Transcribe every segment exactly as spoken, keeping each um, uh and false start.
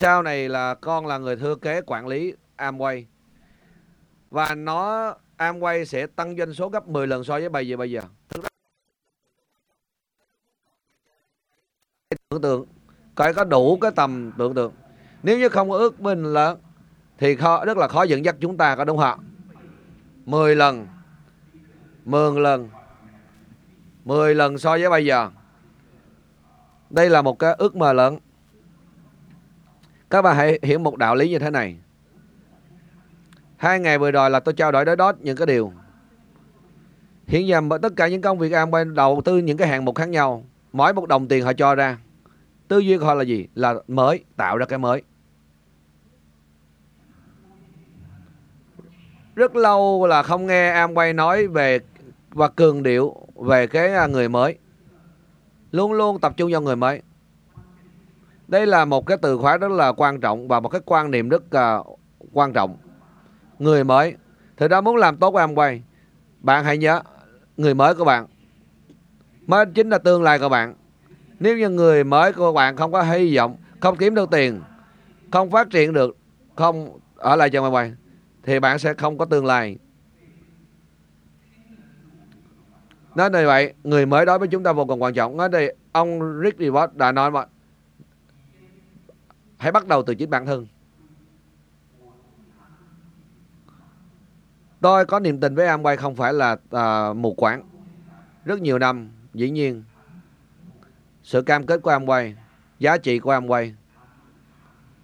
Sau này là con là người thừa kế quản lý Amway. Và nó Amway sẽ tăng doanh số gấp mười lần so với bây giờ bây giờ. Tưởng tượng, coi có đủ cái tầm tưởng tượng. Nếu như không có ước mình là thì khó, rất là khó dẫn dắt chúng ta, có đúng không? mười lần, mười lần, mười lần so với bây giờ. Đây là một cái ước mơ lớn. Các bạn hãy hiểu một đạo lý như thế này. Hai ngày vừa rồi là tôi trao đổi đối đó những cái điều. Hiện giờ tất cả những công việc Amway đầu tư những cái hạng mục khác nhau. Mỗi một đồng tiền họ cho ra, tư duy của họ là gì? Là mới, tạo ra cái mới. Rất lâu là không nghe Amway nói về và cường điệu về cái người mới. Luôn luôn tập trung vào người mới. Đây là một cái từ khóa rất là quan trọng và một cái quan niệm rất uh, quan trọng. Người mới. Thực ra muốn làm tốt Amway, bạn hãy nhớ người mới của bạn mới chính là tương lai của bạn. Nếu như người mới của bạn không có hy vọng, không kiếm được tiền, không phát triển được, không ở lại trong Amway, thì bạn sẽ không có tương lai. Nói như vậy, người mới đối với chúng ta vô cùng quan trọng. Nói đây, ông Rick DeVos đã nói mà, hãy bắt đầu từ chính bản thân. Tôi có niềm tin với Amway không phải là à, mù quáng. Rất nhiều năm, dĩ nhiên, sự cam kết của Amway, giá trị của Amway,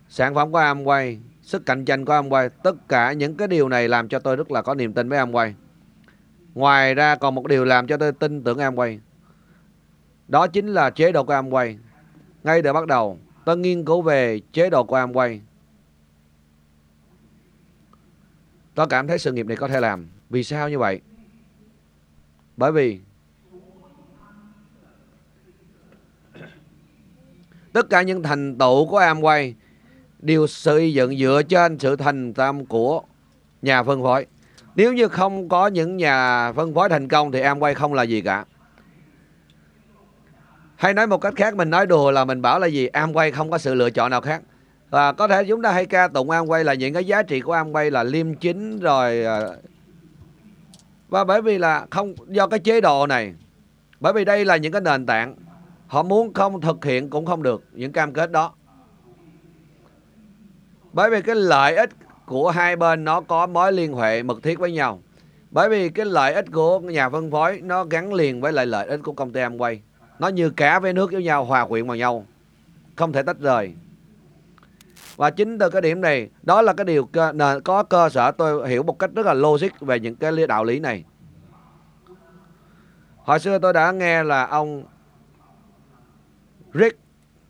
sản phẩm của Amway, sức cạnh tranh của Amway, tất cả những cái điều này làm cho tôi rất là có niềm tin với Amway. Ngoài ra còn một điều làm cho tôi tin tưởng Amway, đó chính là chế độ của Amway. Ngay từ bắt đầu, tôi nghiên cứu về chế độ của Amway. Tôi cảm thấy sự nghiệp này có thể làm. Vì sao như vậy? Bởi vì tất cả những thành tựu của Amway đều xây dựng dựa trên sự thành tâm của nhà phân phối. Nếu như không có những nhà phân phối thành công thì Amway không là gì cả. Hay nói một cách khác, mình nói đùa là mình bảo là gì? Amway không có sự lựa chọn nào khác. Và có thể chúng ta hay ca tụng Amway là những cái giá trị của Amway là liêm chính rồi. Và bởi vì là không do cái chế độ này, bởi vì đây là những cái nền tảng, họ muốn không thực hiện cũng không được những cam kết đó. Bởi vì cái lợi ích của hai bên nó có mối liên hệ mật thiết với nhau. Bởi vì cái lợi ích của nhà phân phối nó gắn liền với lại lợi ích của công ty Amway. Nó như cá với nước với nhau, hòa quyện vào nhau, không thể tách rời. Và chính từ cái điểm này, đó là cái điều có cơ sở tôi hiểu một cách rất là logic về những cái đạo lý này. Hồi xưa tôi đã nghe là ông Rick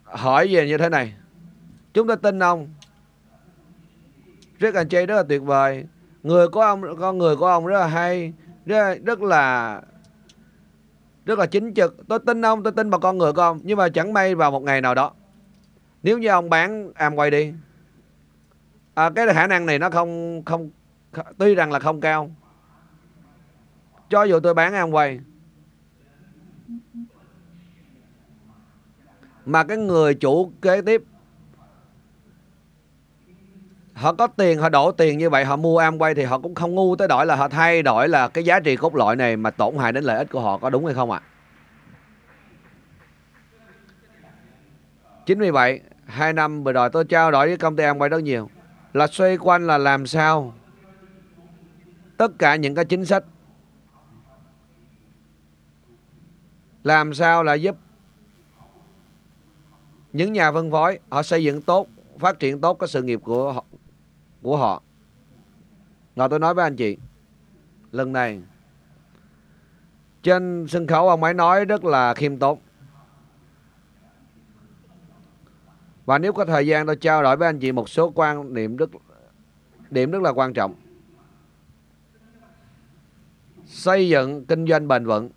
hỏi về như thế này. Chúng tôi tin ông Rick anh chị rất là tuyệt vời. Người của ông, con người của ông rất là hay, rất, rất là rất là chính trực. Tôi tin ông, tôi tin vào con người của ông. Nhưng mà chẳng may vào một ngày nào đó, nếu như ông bán Amway đi, à, cái khả năng này nó không không tuy rằng là không cao. Cho dù tôi bán Amway mà cái người chủ kế tiếp họ có tiền, họ đổ tiền như vậy, họ mua Amway thì họ cũng không ngu tới đổi là họ thay đổi là cái giá trị cốt lõi này mà tổn hại đến lợi ích của họ, có đúng hay không ạ? À? Chính vì vậy, hai năm vừa rồi tôi trao đổi với công ty Amway rất nhiều, là xoay quanh là làm sao tất cả những cái chính sách, làm sao là giúp những nhà phân phối họ xây dựng tốt, phát triển tốt cái sự nghiệp của họ, của họ. Rồi tôi nói với anh chị, lần này trên sân khấu ông ấy nói rất là khiêm tốn. Và nếu có thời gian tôi trao đổi với anh chị một số quan điểm rất điểm rất là quan trọng. Xây dựng kinh doanh bền vững.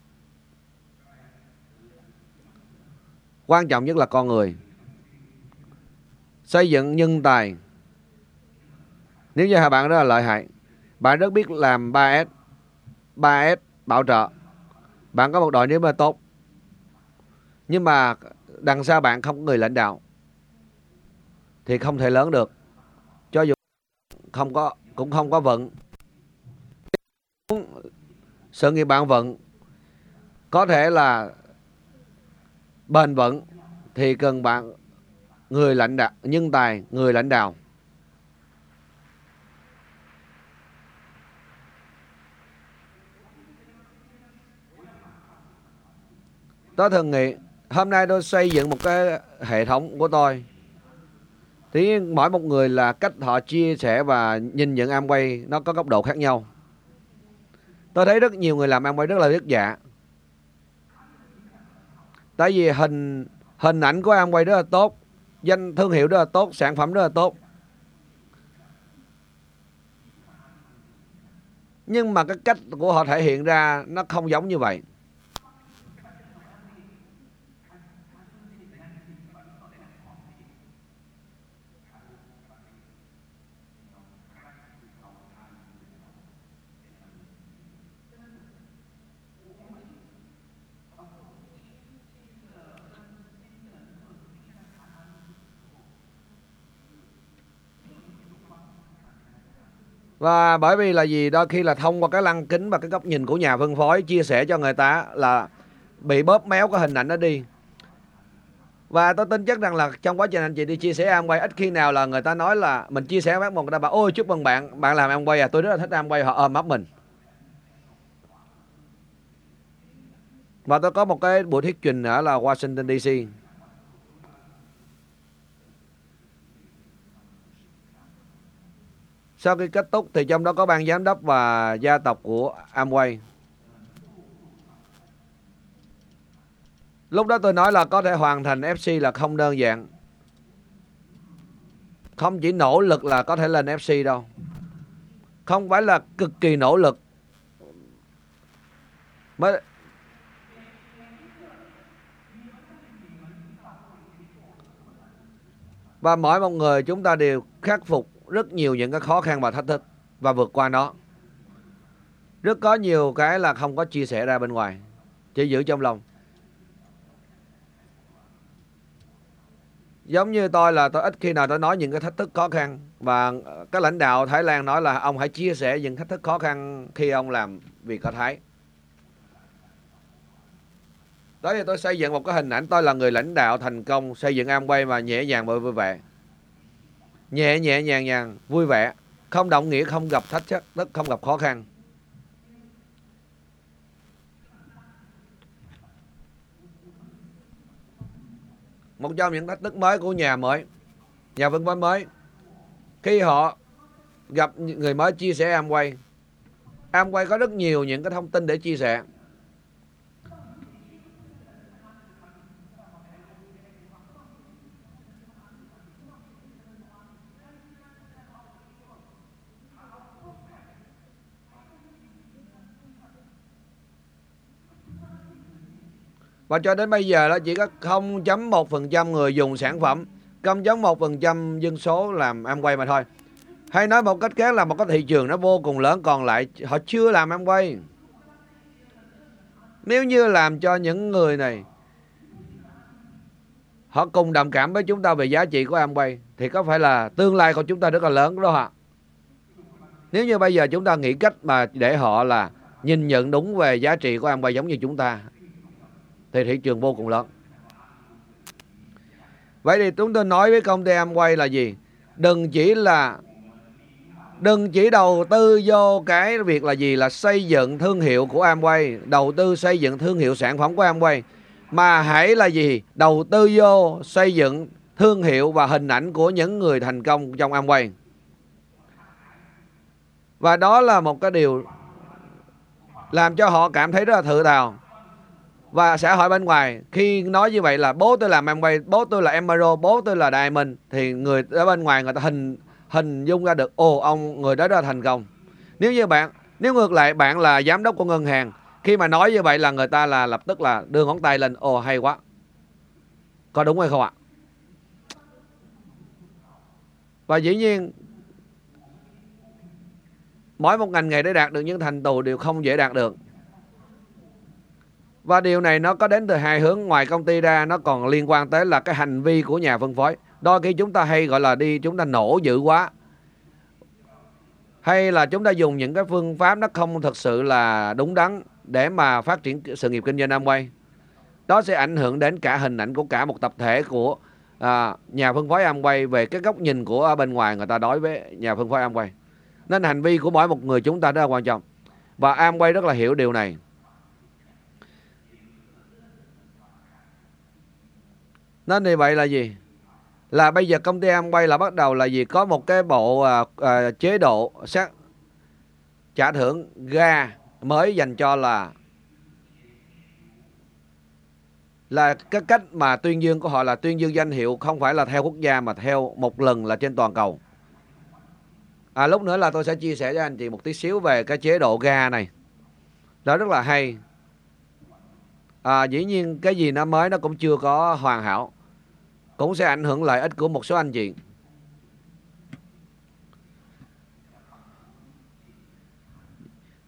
Quan trọng nhất là con người. Xây dựng nhân tài. Nếu như bạn rất là lợi hại, bạn rất biết làm ba S, ba S bảo trợ, bạn có một đội nếu mà tốt, nhưng mà đằng sau bạn không có người lãnh đạo, thì không thể lớn được, cho dù không có, cũng không có vận. Sự nghiệp bạn vận có thể là bền vững thì cần bạn người lãnh đạo, nhân tài, người lãnh đạo. Tôi thường nghĩ hôm nay tôi xây dựng một cái hệ thống của tôi, thì mỗi một người là cách họ chia sẻ và nhìn nhận Amway nó có góc độ khác nhau. Tôi thấy rất nhiều người làm Amway rất là vất vả, tại vì hình hình ảnh của Amway rất là tốt, danh thương hiệu rất là tốt, sản phẩm rất là tốt, nhưng mà cái cách của họ thể hiện ra nó không giống như vậy. Và bởi vì là gì, đôi khi là thông qua cái lăng kính và cái góc nhìn của nhà phân phối chia sẻ cho người ta là bị bóp méo cái hình ảnh đó đi. Và tôi tin chắc rằng là trong quá trình anh chị đi chia sẻ Amway, ít khi nào là người ta nói là mình chia sẻ với một người ta bảo ôi chúc mừng bạn, bạn làm Amway à, tôi rất là thích Amway, họ ôm ấp mình. Và tôi có một cái buổi thuyết trình ở là Washington đê xê. Sau khi kết thúc thì trong đó có ban giám đốc và gia tộc của Amway. Lúc đó tôi nói là có thể hoàn thành ép xê là không đơn giản. Không chỉ nỗ lực là có thể lên ép xê đâu. Không phải là cực kỳ nỗ lực. Mới... Và mỗi một người chúng ta đều khắc phục rất nhiều những cái khó khăn và thách thức và vượt qua nó. Rất có nhiều cái là không có chia sẻ ra bên ngoài, chỉ giữ trong lòng. Giống như tôi là tôi ít khi nào tôi nói những cái thách thức khó khăn, và các lãnh đạo Thái Lan nói là ông hãy chia sẻ những thách thức khó khăn khi ông làm việc ở Thái. Đó thì tôi xây dựng một cái hình ảnh tôi là người lãnh đạo thành công, xây dựng Amway mà nhẹ nhàng và vui vẻ. Nhẹ nhẹ nhàng nhàng, vui vẻ, không động nghĩa, không gặp thách thức, không gặp khó khăn. Một trong những thách thức mới của nhà mới, nhà phân phối mới, khi họ gặp người mới chia sẻ Amway, Amway có rất nhiều những cái thông tin để chia sẻ. Và cho đến bây giờ đó chỉ có không phẩy một phần trăm người dùng sản phẩm, không phẩy một phần trăm dân số làm Amway mà thôi. Hay nói một cách khác là một cái thị trường nó vô cùng lớn, còn lại họ chưa làm Amway. Nếu như làm cho những người này họ cùng đồng cảm với chúng ta về giá trị của Amway thì có phải là tương lai của chúng ta rất là lớn đó hả? Nếu như bây giờ chúng ta nghĩ cách mà để họ là nhìn nhận đúng về giá trị của Amway giống như chúng ta thì thị trường vô cùng lớn. Vậy thì chúng tôi nói với công ty Amway là gì? Đừng chỉ là Đừng chỉ đầu tư vô cái việc là gì, là xây dựng thương hiệu của Amway, đầu tư xây dựng thương hiệu sản phẩm của Amway, mà hãy là gì? Đầu tư vô xây dựng thương hiệu và hình ảnh của những người thành công trong Amway. Và đó là một cái điều làm cho họ cảm thấy rất là tự hào. Và xã hội bên ngoài khi nói như vậy là bố tôi làm Amway, bố tôi là Emerald, bố tôi là Diamond, thì người ở bên ngoài người ta hình hình dung ra được ồ ông người đó đã thành công. Nếu như bạn, nếu ngược lại bạn là giám đốc của ngân hàng, khi mà nói như vậy là người ta là lập tức là đưa ngón tay lên, ồ hay quá. Có đúng hay không ạ? Và dĩ nhiên mỗi một ngành nghề để đạt được những thành tựu đều không dễ đạt được. Và điều này nó có đến từ hai hướng, ngoài công ty ra nó còn liên quan tới là cái hành vi của nhà phân phối. Đôi khi chúng ta hay gọi là đi, chúng ta nổ dữ quá, hay là chúng ta dùng những cái phương pháp nó không thật sự là đúng đắn để mà phát triển sự nghiệp kinh doanh Amway. Đó sẽ ảnh hưởng đến cả hình ảnh của cả một tập thể của à, nhà phân phối Amway về cái góc nhìn của bên ngoài người ta đối với nhà phân phối Amway. Nên hành vi của mỗi một người chúng ta rất là quan trọng. Và Amway rất là hiểu điều này. Nên như vậy là gì? Là bây giờ công ty Amway là bắt đầu là gì? Có một cái bộ à, à, chế độ sát, trả thưởng ga mới dành cho là Là cái cách mà tuyên dương của họ là tuyên dương danh hiệu không phải là theo quốc gia mà theo một lần là trên toàn cầu. À, lúc nữa là tôi sẽ chia sẻ cho anh chị một tí xíu về cái chế độ ga này. Đó rất là hay. À, dĩ nhiên cái gì nó mới nó cũng chưa có hoàn hảo, cũng sẽ ảnh hưởng lợi ích của một số anh chị.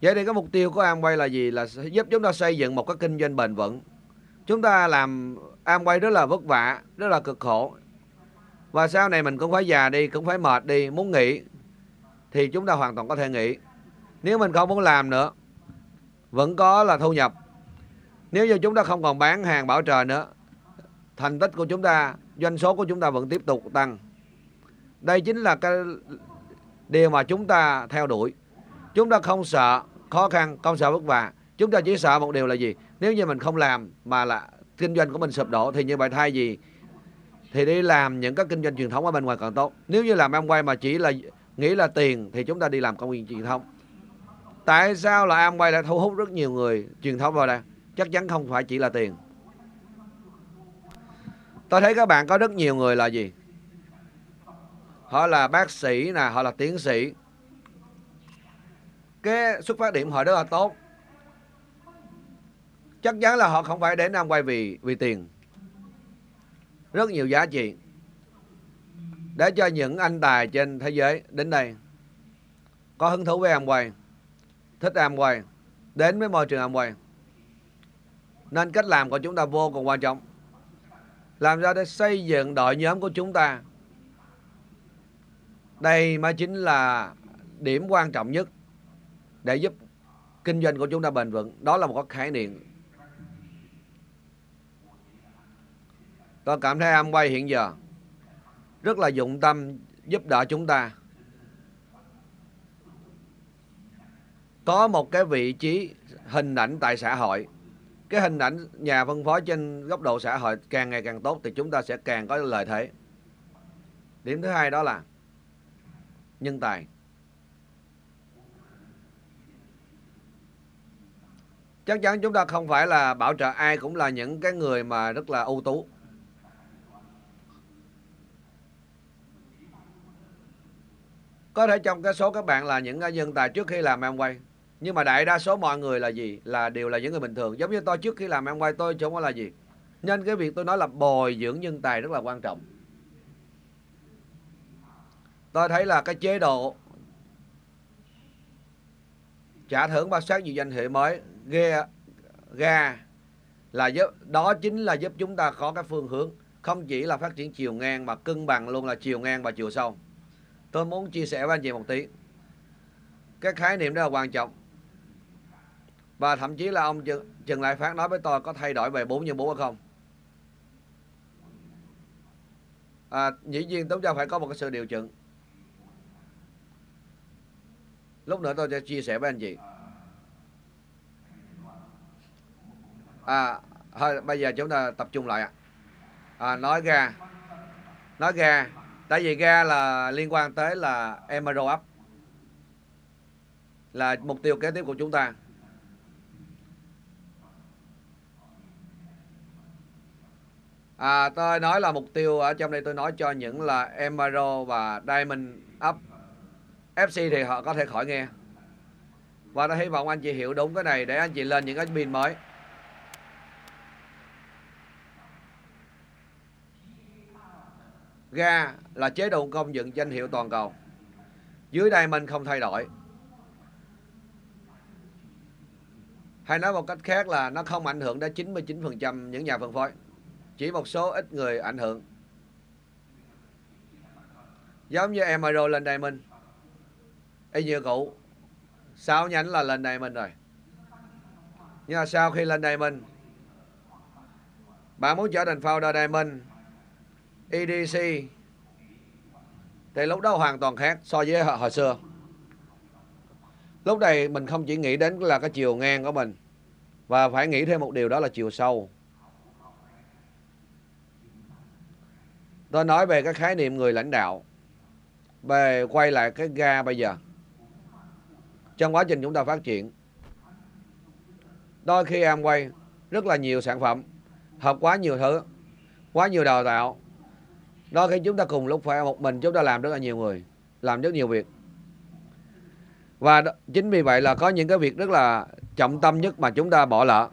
Vậy thì cái mục tiêu của Amway là gì? Là giúp chúng ta xây dựng một cái kinh doanh bền vững. Chúng ta làm Amway rất là vất vả, rất là cực khổ. Và sau này mình cũng phải già đi, cũng phải mệt đi, muốn nghỉ thì chúng ta hoàn toàn có thể nghỉ. Nếu mình không muốn làm nữa, vẫn có là thu nhập. Nếu như chúng ta không còn bán hàng bảo trợ nữa, thành tích của chúng ta, doanh số của chúng ta vẫn tiếp tục tăng. Đây chính là cái điều mà chúng ta theo đuổi. Chúng ta không sợ khó khăn, không sợ vất vả. Chúng ta chỉ sợ một điều là gì? Nếu như mình không làm mà là kinh doanh của mình sụp đổ thì như vậy thay gì? Thì đi làm những cái kinh doanh truyền thống ở bên ngoài càng tốt. Nếu như làm Amway mà chỉ là nghĩ là tiền thì chúng ta đi làm công việc truyền thống. Tại sao là Amway đã thu hút rất nhiều người truyền thống vào đây? Chắc chắn không phải chỉ là tiền. Tôi thấy các bạn có rất nhiều người là gì? Họ là bác sĩ nè, họ là tiến sĩ. Cái xuất phát điểm họ rất là tốt. Chắc chắn là họ không phải đến Amway vì, vì tiền. Rất nhiều giá trị để cho những anh tài trên thế giới đến đây có hứng thú với Amway, thích Amway, đến với môi trường Amway. Nên cách làm của chúng ta vô cùng quan trọng. Làm sao để xây dựng đội nhóm của chúng ta. Đây mới chính là điểm quan trọng nhất để giúp kinh doanh của chúng ta bền vững. Đó là một cái khái niệm. Tôi cảm thấy Amway hiện giờ rất là dụng tâm giúp đỡ chúng ta. Có một cái vị trí hình ảnh tại xã hội. Cái hình ảnh nhà phân phối trên góc độ xã hội càng ngày càng tốt thì chúng ta sẽ càng có lợi thế. Điểm thứ hai đó là nhân tài. Chắc chắn chúng ta không phải là bảo trợ ai cũng là những cái người mà rất là ưu tú. Có thể trong cái số các bạn là những nhân tài trước khi làm Amway. Nhưng mà đại đa số mọi người là gì? Là đều là những người bình thường. Giống như tôi trước khi làm Amway tôi chẳng có là gì. Nên cái việc tôi nói là bồi dưỡng nhân tài rất là quan trọng. Tôi thấy là cái chế độ trả thưởng bao sát nhiều danh hiệu mới ga là giúp, đó chính là giúp chúng ta có cái phương hướng không chỉ là phát triển chiều ngang mà cân bằng luôn là chiều ngang và chiều sâu. Tôi muốn chia sẻ với anh chị một tí. Cái khái niệm đó là quan trọng. Và thậm chí là ông Trần Lại Pháp nói với tôi có thay đổi về bốn nhân bốn hay không. À, dĩ nhiên chúng ta phải có một cái sự điều chỉnh. Lúc nữa tôi sẽ chia sẻ với anh chị. À, thôi, bây giờ chúng ta tập trung lại ạ. À, nói ra. Nói ra. Tại vì ga là liên quan tới là Emerald Up. Là mục tiêu kế tiếp của chúng ta. À, tôi nói là mục tiêu ở trong đây tôi nói cho những là Emerald và Diamond Up. ép xê thì họ có thể khỏi nghe. Và tôi hy vọng anh chị hiểu đúng cái này để anh chị lên những cái pin mới. Ga là chế độ công nhận danh hiệu toàn cầu. Dưới đây mình không thay đổi. Hay nói một cách khác là nó không ảnh hưởng đến chín mươi chín phần trăm những nhà phân phối. Chỉ một số ít người ảnh hưởng. Giống như em rồi lần này mình y như cũ, sáu nhánh là lần này mình rồi. Nhưng mà sau khi lên đây mình, bạn muốn trở thành founder đây mình e đê xê thì lúc đó hoàn toàn khác so với hồi xưa. Lúc này mình không chỉ nghĩ đến là cái chiều ngang của mình, và phải nghĩ thêm một điều đó là chiều sâu. Tôi nói về cái khái niệm người lãnh đạo. Về quay lại cái ga bây giờ, trong quá trình chúng ta phát triển, đôi khi Amway rất là nhiều sản phẩm, hợp quá nhiều thứ, quá nhiều đào tạo. Đôi khi chúng ta cùng lúc phải một mình chúng ta làm rất là nhiều người, làm rất nhiều việc. Và chính vì vậy là có những cái việc rất là trọng tâm nhất mà chúng ta bỏ lỡ.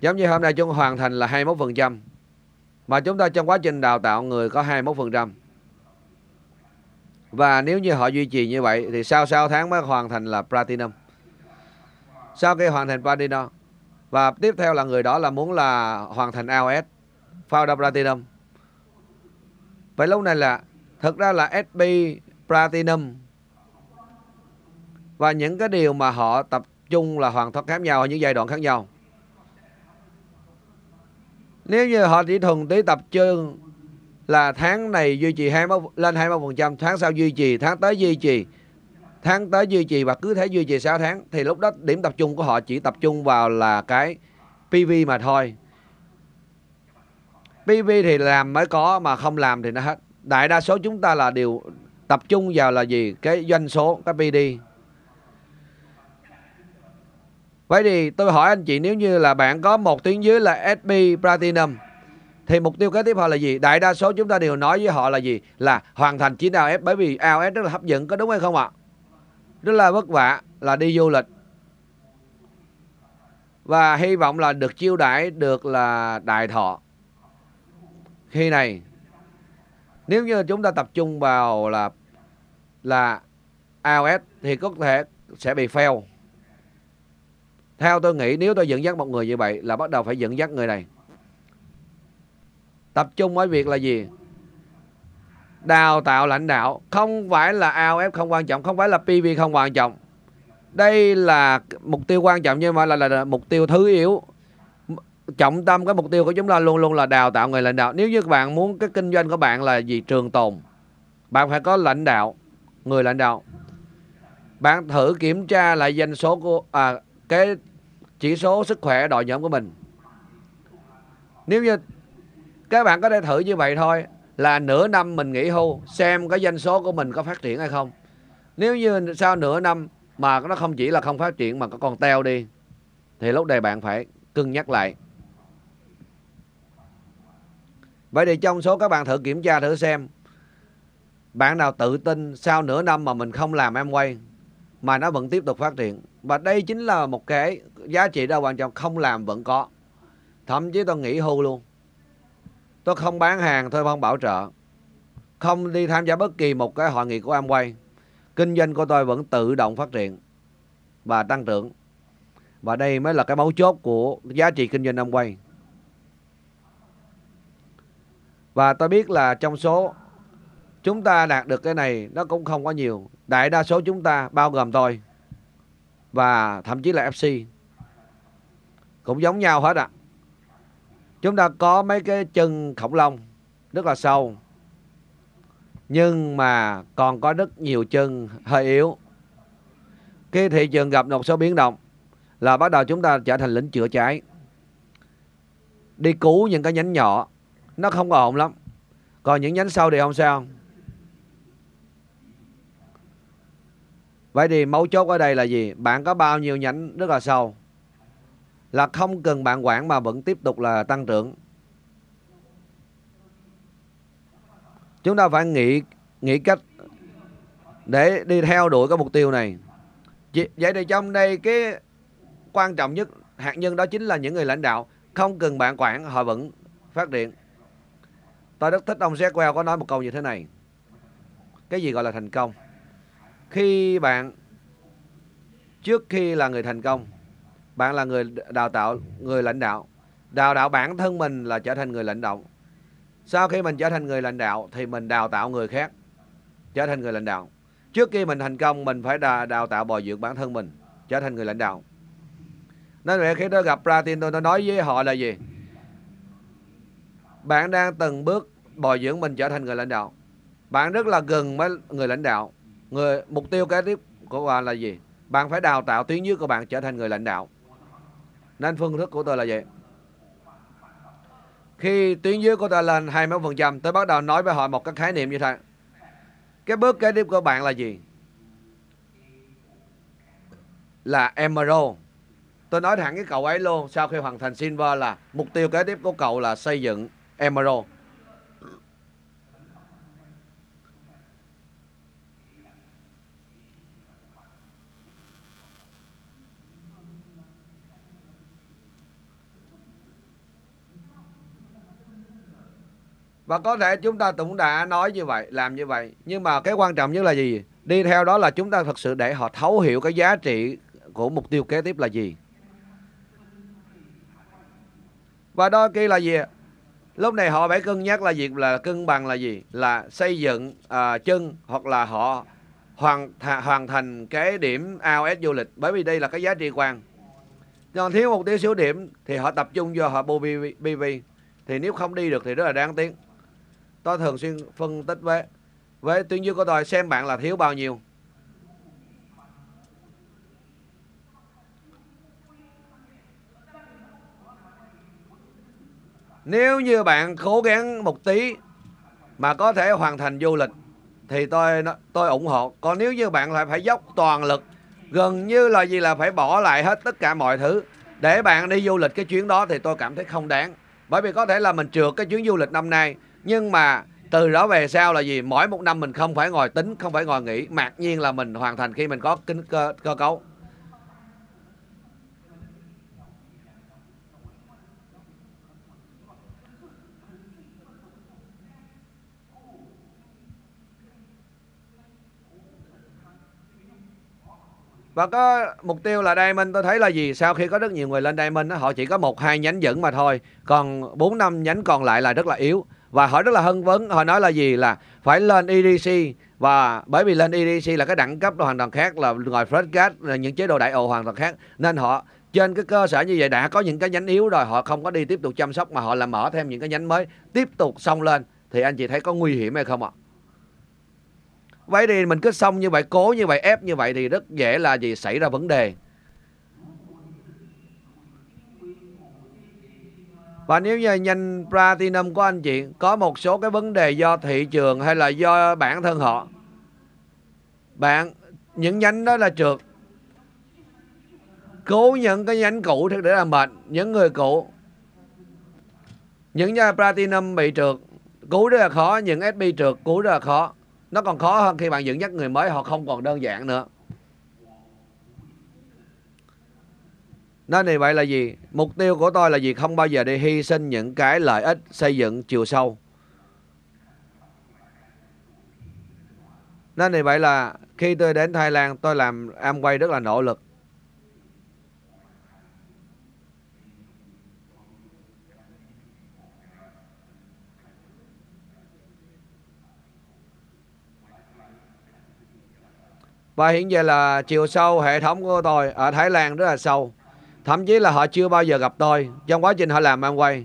Giống như hôm nay chúng hoàn thành là hai mươi mốt phần trăm, mà chúng ta trong quá trình đào tạo người có hai mươi mốt phần trăm. Và nếu như họ duy trì như vậy thì sau sáu tháng mới hoàn thành là Platinum. Sau khi hoàn thành Platinum, và tiếp theo là người đó là muốn là hoàn thành a o ét, Founder Platinum. Vậy lúc này là thực ra là ét pê Platinum và những cái điều mà họ tập trung là hoàn toàn khác nhau ở những giai đoạn khác nhau. Nếu như họ chỉ thuần tí tập trung là tháng này duy trì hai mươi, lên hai mươi phần trăm, tháng sau duy trì, tháng tới duy trì, tháng tới duy trì và cứ thế duy trì sáu tháng, thì lúc đó điểm tập trung của họ chỉ tập trung vào là cái pê vê mà thôi. pê vê thì làm mới có, mà không làm thì nó hết. Đại đa số chúng ta là đều tập trung vào là gì? Cái doanh số, cái pê đê. Vậy thì tôi hỏi anh chị, nếu như là bạn có một tuyến dưới là ét pê Platinum, thì mục tiêu kế tiếp họ là gì? Đại đa số chúng ta đều nói với họ là gì? Là hoàn thành chín a o ét, bởi vì a o ét rất là hấp dẫn, có đúng hay không ạ? Rất là vất vả, là đi du lịch. Và hy vọng là được chiêu đãi, được là đại thọ. Khi này, nếu như chúng ta tập trung vào là là a o ét thì có thể sẽ bị fail. Theo tôi nghĩ, nếu tôi dẫn dắt một người như vậy là bắt đầu phải dẫn dắt người này. Tập trung ở việc là gì? Đào tạo lãnh đạo. Không phải là a o ép không quan trọng, không phải là pê vê không quan trọng. Đây là mục tiêu quan trọng, nhưng mà là, là, là mục tiêu thứ yếu. Trọng tâm cái mục tiêu của chúng ta luôn luôn là đào tạo người lãnh đạo. Nếu như bạn muốn cái kinh doanh của bạn là gì? Trường tồn, bạn phải có lãnh đạo, người lãnh đạo. Bạn thử kiểm tra lại doanh số của à, cái chỉ số sức khỏe đội nhóm của mình. Nếu như các bạn có thể thử như vậy thôi, là nửa năm mình nghỉ hưu, xem cái doanh số của mình có phát triển hay không. Nếu như sau nửa năm mà nó không chỉ là không phát triển mà còn teo đi, thì lúc này bạn phải cân nhắc lại. Vậy thì trong số các bạn thử kiểm tra thử xem, bạn nào tự tin sau nửa năm mà mình không làm Amway mà nó vẫn tiếp tục phát triển. Và đây chính là một cái giá trị đó quan trọng, không làm vẫn có. Thậm chí tôi nghỉ hưu luôn. Tôi không bán hàng, tôi không bảo trợ, không đi tham gia bất kỳ một cái hội nghị của Amway. Kinh doanh của tôi vẫn tự động phát triển và tăng trưởng. Và đây mới là cái mấu chốt của giá trị kinh doanh Amway. Và tôi biết là trong số chúng ta đạt được cái này nó cũng không có nhiều. Đại đa số chúng ta, bao gồm tôi và thậm chí là ép xê, cũng giống nhau hết ạ. À, chúng ta có mấy cái chân khổng lông rất là sâu, nhưng mà còn có rất nhiều chân hơi yếu. Khi thị trường gặp một số biến động là bắt đầu chúng ta trở thành lính chữa cháy, đi cứu những cái nhánh nhỏ, nó không có ổn lắm. Còn những nhánh sau thì không sao. Vậy thì mấu chốt ở đây là gì? Bạn có bao nhiêu nhánh rất là sâu là không cần bạn quản mà vẫn tiếp tục là tăng trưởng. Chúng ta phải nghĩ nghĩ cách để đi theo đuổi cái mục tiêu này. Vậy thì trong đây cái quan trọng nhất, hạt nhân đó chính là những người lãnh đạo. Không cần bạn quản, họ vẫn phát triển. Tôi rất thích ông Jack Welch có nói một câu như thế này. Cái gì gọi là thành công? Khi bạn, trước khi là người thành công, bạn là người đào tạo, người lãnh đạo. Đào tạo bản thân mình là trở thành người lãnh đạo. Sau khi mình trở thành người lãnh đạo thì mình đào tạo người khác. trở thành người lãnh đạo. Trước khi mình thành công, mình phải đào, đào tạo bồi dưỡng bản thân mình, trở thành người lãnh đạo. Nên vậy khi tôi gặp Pratin, tôi nói với họ là gì? Bạn đang từng bước bồi dưỡng mình trở thành người lãnh đạo. Bạn rất là gần với người lãnh đạo. Người, mục tiêu kế tiếp của bạn là gì? Bạn phải đào tạo tuyến dưới của bạn trở thành người lãnh đạo. Nên phương thức của tôi là vậy. Khi tuyến dưới của tôi lên hai mươi phần trăm, tôi bắt đầu nói với họ một cái khái niệm như thế. Cái bước kế tiếp của bạn là gì? Là Emerald. Tôi nói thẳng với cậu ấy luôn, sau khi hoàn thành Silver là mục tiêu kế tiếp của cậu là xây dựng Emerald. Và có thể chúng ta cũng đã nói như vậy, làm như vậy. Nhưng mà cái quan trọng nhất là gì? Đi theo đó là chúng ta thật sự để họ thấu hiểu cái giá trị của mục tiêu kế tiếp là gì. Và đôi khi là gì? Lúc này họ phải cân nhắc là việc là cân bằng là gì? Là xây dựng uh, chân hoặc là họ hoàn, th- hoàn thành cái điểm a o ét du lịch. Bởi vì đây là cái giá trị quan. Còn thiếu một tí xíu điểm thì họ tập trung vô họ bù pê vê. Thì nếu không đi được thì rất là đáng tiếc. Tôi thường xuyên phân tích với với tuyến dưới của tôi xem bạn là thiếu bao nhiêu. Nếu như bạn cố gắng một tí mà có thể hoàn thành du lịch thì tôi tôi ủng hộ. Còn nếu như bạn lại phải dốc toàn lực, gần như là gì là phải bỏ lại hết tất cả mọi thứ để bạn đi du lịch cái chuyến đó thì tôi cảm thấy không đáng. Bởi vì có thể là mình trượt cái chuyến du lịch năm nay, nhưng mà từ đó về sau là gì? Mỗi một năm mình không phải ngồi tính, không phải ngồi nghĩ. Mặc nhiên là mình hoàn thành khi mình có kính cơ, cơ cấu. Và có mục tiêu là Diamond, tôi thấy là gì? Sau khi có rất nhiều người lên Diamond, họ chỉ có một hai nhánh dẫn mà thôi. Còn bốn năm nhánh còn lại là rất là yếu. Và họ rất là hân vấn. Họ nói là gì? Là phải lên e đê xê. Và bởi vì lên e đê xê là cái đẳng cấp hoàn toàn khác, là ngồi Fredgard, là những chế độ đại ồ hoàn toàn khác. Nên họ trên cái cơ sở như vậy đã có những cái nhánh yếu rồi. Họ không có đi tiếp tục chăm sóc mà họ làm mở thêm những cái nhánh mới. Tiếp tục xông lên. Thì anh chị thấy có nguy hiểm hay không ạ? Vậy thì mình cứ xong như vậy, cố như vậy, ép như vậy thì rất dễ là gì xảy ra vấn đề. Và nếu như nhanh Platinum của anh chị có một số cái vấn đề do thị trường hay là do bản thân họ, bạn những nhánh đó là trượt. Cố những cái nhánh cũ để làm mệt những người cũ. Những nhà Platinum bị trượt cứu rất là khó, những ét pê trượt cứu rất là khó. Nó còn khó hơn khi bạn dẫn dắt người mới, họ không còn đơn giản nữa. Nên thì vậy là gì? Mục tiêu của tôi là gì? Không bao giờ để hy sinh những cái lợi ích xây dựng chiều sâu. Nên thì vậy là khi tôi đến Thái Lan, tôi làm Amway rất là nỗ lực. Và hiện giờ là chiều sâu hệ thống của tôi ở Thái Lan rất là sâu. Thậm chí là họ chưa bao giờ gặp tôi. Trong quá trình họ làm Amway,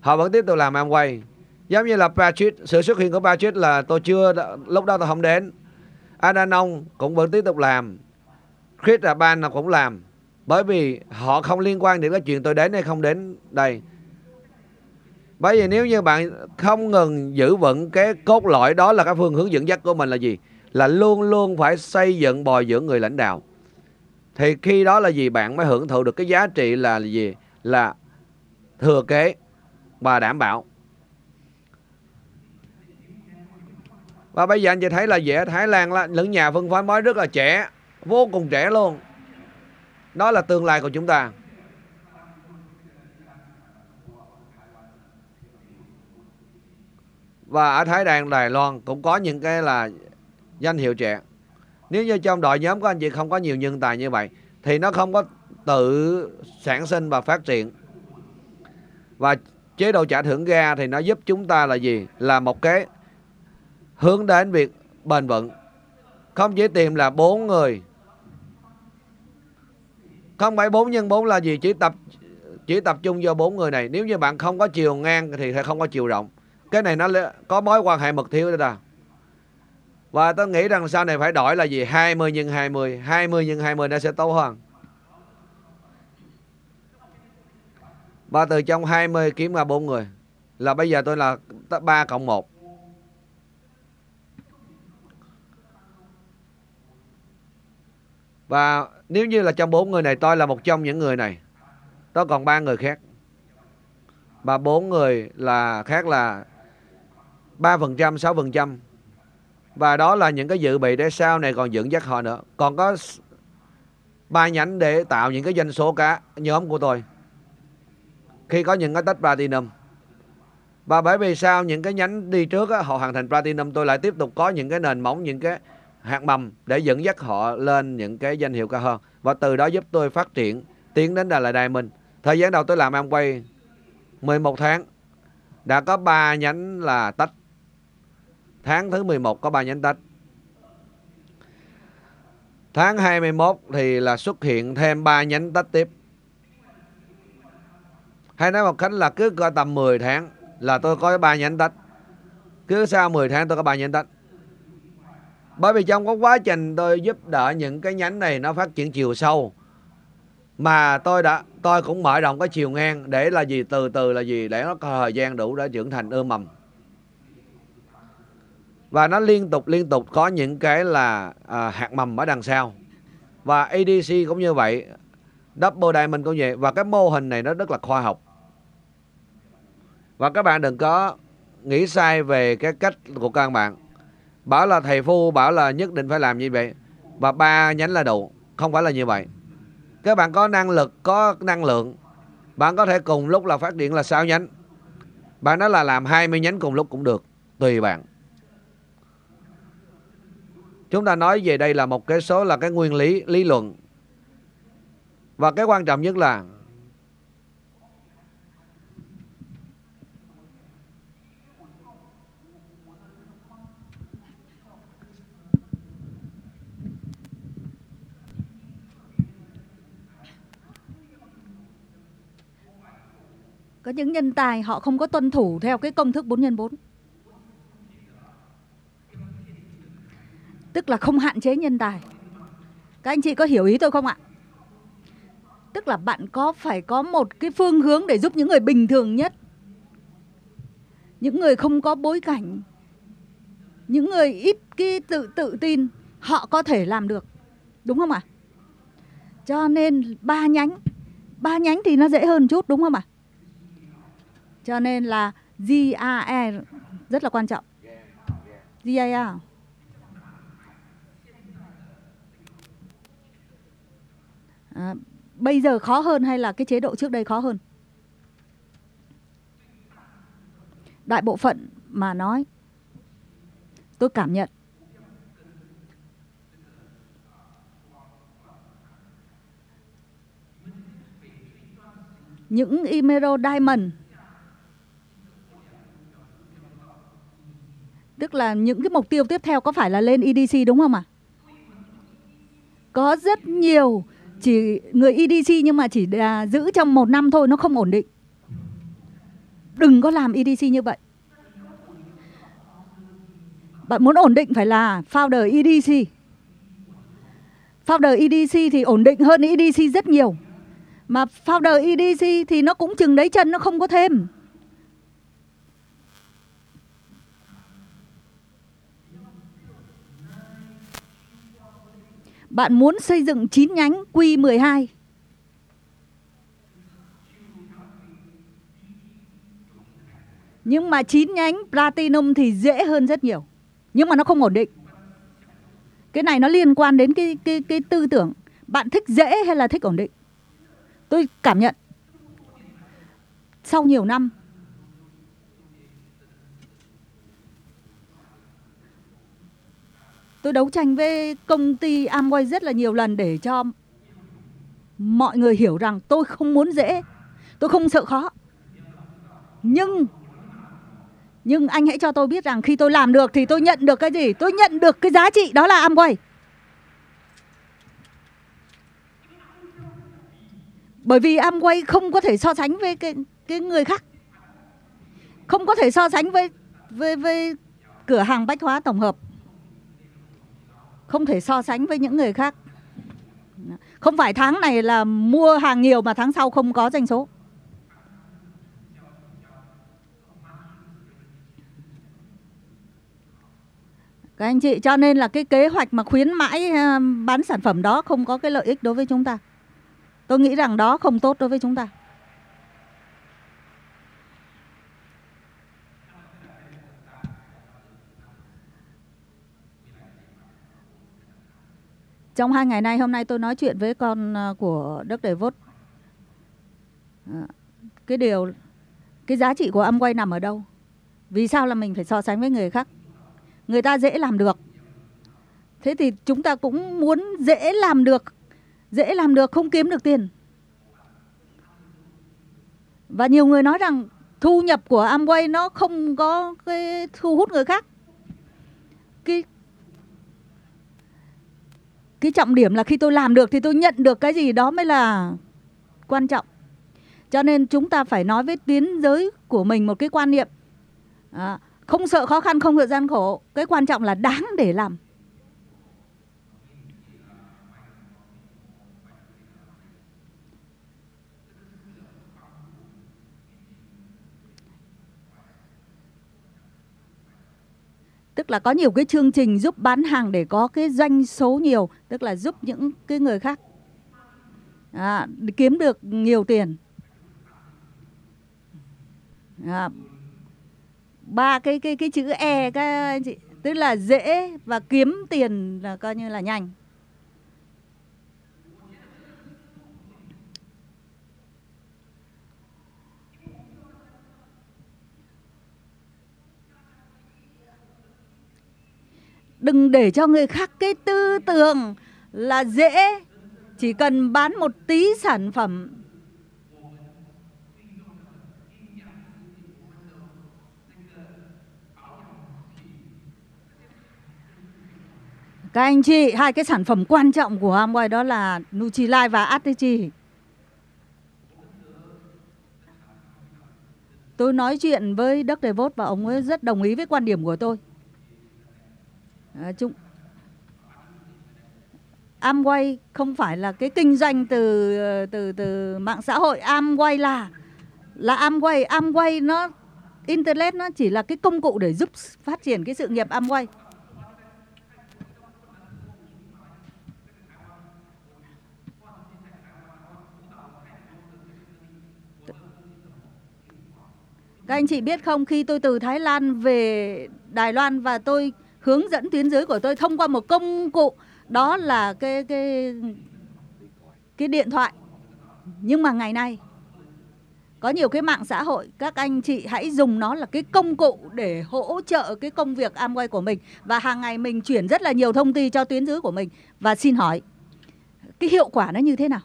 họ vẫn tiếp tục làm Amway. Giống như là Patrick, sự xuất hiện của Patrick là tôi chưa, lúc đó tôi không đến. Adanong cũng vẫn tiếp tục làm. Chris Urban cũng làm. Bởi vì họ không liên quan đến cái chuyện tôi đến hay không đến đây. Bởi vì nếu như bạn không ngừng giữ vững cái cốt lõi đó là cái phương hướng dẫn dắt của mình là gì? Là luôn luôn phải xây dựng bồi dưỡng người lãnh đạo. Thì khi đó là gì? Bạn mới hưởng thụ được cái giá trị là gì? Là thừa kế và đảm bảo. Và bây giờ anh chị thấy là dễ Thái Lan là những nhà phân phối mới rất là trẻ, vô cùng trẻ luôn. Đó là tương lai của chúng ta. Và ở Thái Lan, Đài Loan cũng có những cái là danh hiệu trẻ. Nếu như trong đội nhóm của anh chị không có nhiều nhân tài như vậy thì nó không có tự sản sinh và phát triển. Và chế độ trả thưởng ra thì nó giúp chúng ta là gì? Là một cái hướng đến việc bền vững. Không chỉ tìm là bốn người. Không phải bốn nhân bốn là gì, chỉ tập chỉ tập trung vô bốn người này. Nếu như bạn không có chiều ngang thì sẽ không có chiều rộng. Cái này nó có mối quan hệ mật thiết đó. Và tôi nghĩ rằng sau này phải đổi là gì? hai mươi nhân hai mươi. hai mươi nhân hai mươi nó sẽ tốt hơn. Và từ trong hai mươi kiếm ra bốn người. Là bây giờ tôi là ba cộng một. Và nếu như là trong bốn người này tôi là một trong những người này. Tôi còn ba người khác. Và bốn người là khác là ba phần trăm, sáu phần trăm. Và đó là những cái dự bị để sau này còn dẫn dắt họ nữa. Còn có ba nhánh để tạo những cái doanh số cả nhóm của tôi. Khi có những cái tách Platinum. Và bởi vì sao những cái nhánh đi trước á, họ hoàn thành Platinum, tôi lại tiếp tục có những cái nền móng, những cái hạt mầm để dẫn dắt họ lên những cái danh hiệu cao hơn. Và từ đó giúp tôi phát triển tiến đến Đà Lạt Diamond. Thời gian đầu tôi làm Amway mười một tháng. Đã có ba nhánh là tách. Tháng thứ mười một có ba nhánh tách. Tháng hai mươi mốt thì là xuất hiện thêm ba nhánh tách tiếp. Hay nói một cách là cứ coi tầm mười tháng là tôi có ba nhánh tách. Cứ sau mười tháng tôi có ba nhánh tách. Bởi vì trong cái quá trình tôi giúp đỡ những cái nhánh này nó phát triển chiều sâu. Mà tôi đã tôi cũng mở rộng cái chiều ngang để là gì, từ từ là gì, để nó có thời gian đủ để trưởng thành ươm mầm. Và nó liên tục liên tục có những cái là à, hạt mầm ở đằng sau. Và a đê xê cũng như vậy, Double Diamond cũng vậy. Và cái mô hình này nó rất là khoa học. Và các bạn đừng có nghĩ sai về cái cách của các bạn. Bảo là thầy Phu bảo là nhất định phải làm như vậy và ba nhánh là đủ. Không phải là như vậy. Các bạn có năng lực, có năng lượng, bạn có thể cùng lúc là phát triển là sáu nhánh. Bạn nói là làm hai mươi nhánh cùng lúc cũng được. Tùy bạn. Chúng ta nói về đây là một cái số là cái nguyên lý, lý luận. Và cái quan trọng nhất là có những nhân tài họ không có tuân thủ theo cái công thức bốn nhân bốn. Tức là không hạn chế nhân tài. Các anh chị có hiểu ý tôi không ạ? Tức là bạn có phải có một cái phương hướng để giúp những người bình thường nhất. Những người không có bối cảnh. Những người ít cái tự tự tin. Họ có thể làm được. Đúng không ạ? Cho nên ba nhánh. Ba nhánh thì nó dễ hơn chút đúng không ạ? Cho nên là giê a e rất là quan trọng. giê a e. À, bây giờ khó hơn hay là cái chế độ trước đây khó hơn? Đại bộ phận mà nói, tôi cảm nhận. Những Emerald Diamond, tức là những cái mục tiêu tiếp theo có phải là lên e đê xê đúng không ạ? À? Có rất nhiều chỉ người e đê xê nhưng mà chỉ giữ trong một năm thôi, nó không ổn định. Đừng có làm e đê xê như vậy. Bạn muốn ổn định phải là founder e đê xê. Founder e đê xê thì ổn định hơn e đê xê rất nhiều. Mà founder e đê xê thì nó cũng chừng đấy chân, nó không có thêm. Bạn muốn xây dựng chín nhánh quy mười hai. Nhưng mà chín nhánh Platinum thì dễ hơn rất nhiều. Nhưng mà nó không ổn định. Cái này nó liên quan đến cái, cái, cái tư tưởng. Bạn thích dễ hay là thích ổn định? Tôi cảm nhận. Sau nhiều năm. Tôi đấu tranh với công ty Amway rất là nhiều lần để cho mọi người hiểu rằng tôi không muốn dễ, tôi không sợ khó. Nhưng Nhưng anh hãy cho tôi biết rằng khi tôi làm được thì tôi nhận được cái gì? Tôi nhận được cái giá trị đó là Amway. Bởi vì Amway không có thể so sánh với cái, cái người khác. Không có thể so sánh với, với, với cửa hàng bách hóa tổng hợp. Không thể so sánh với những người khác. Không phải tháng này là mua hàng nhiều mà tháng sau không có doanh số. Các anh chị, cho nên là cái kế hoạch mà khuyến mãi bán sản phẩm đó không có cái lợi ích đối với chúng ta. Tôi nghĩ rằng đó không tốt đối với chúng ta. Trong hai ngày nay, hôm nay tôi nói chuyện với con của Đức DeVos. Cái điều, cái giá trị của Amway nằm ở đâu? Vì sao là mình phải so sánh với người khác? Người ta dễ làm được. Thế thì chúng ta cũng muốn dễ làm được. Dễ làm được không kiếm được tiền. Và nhiều người nói rằng thu nhập của Amway nó không có cái thu hút người khác. Cái, cái trọng điểm là khi tôi làm được thì tôi nhận được cái gì đó mới là quan trọng. Cho nên chúng ta phải nói với tiến giới của mình một cái quan niệm. À, không sợ khó khăn, không sợ gian khổ. Cái quan trọng là đáng để làm. Tức là có nhiều cái chương trình giúp bán hàng để có cái doanh số nhiều. Tức là giúp những cái người khác à, kiếm được nhiều tiền. À, ba cái cái cái chữ E các anh chị, tức là dễ và kiếm tiền là coi như là nhanh. Đừng để cho người khác cái tư tưởng là dễ, chỉ cần bán một tí sản phẩm. Các anh chị, hai cái sản phẩm quan trọng của Amway đó là Nutrilite và Atachi. Tôi nói chuyện với Jack Welch và ông ấy rất đồng ý với quan điểm của tôi. À, chúng... Amway không phải là cái kinh doanh từ, từ, từ mạng xã hội. Amway là, là Amway. Amway nó, Internet nó chỉ là cái công cụ để giúp phát triển cái sự nghiệp Amway. Các anh chị biết không, khi tôi từ Thái Lan về Đài Loan và tôi hướng dẫn tuyến dưới của tôi thông qua một công cụ, đó là cái, cái, cái điện thoại. Nhưng mà ngày nay, có nhiều cái mạng xã hội, các anh chị hãy dùng nó là cái công cụ để hỗ trợ cái công việc Amway của mình. Và hàng ngày mình chuyển rất là nhiều thông tin cho tuyến dưới của mình. Và xin hỏi, cái hiệu quả nó như thế nào?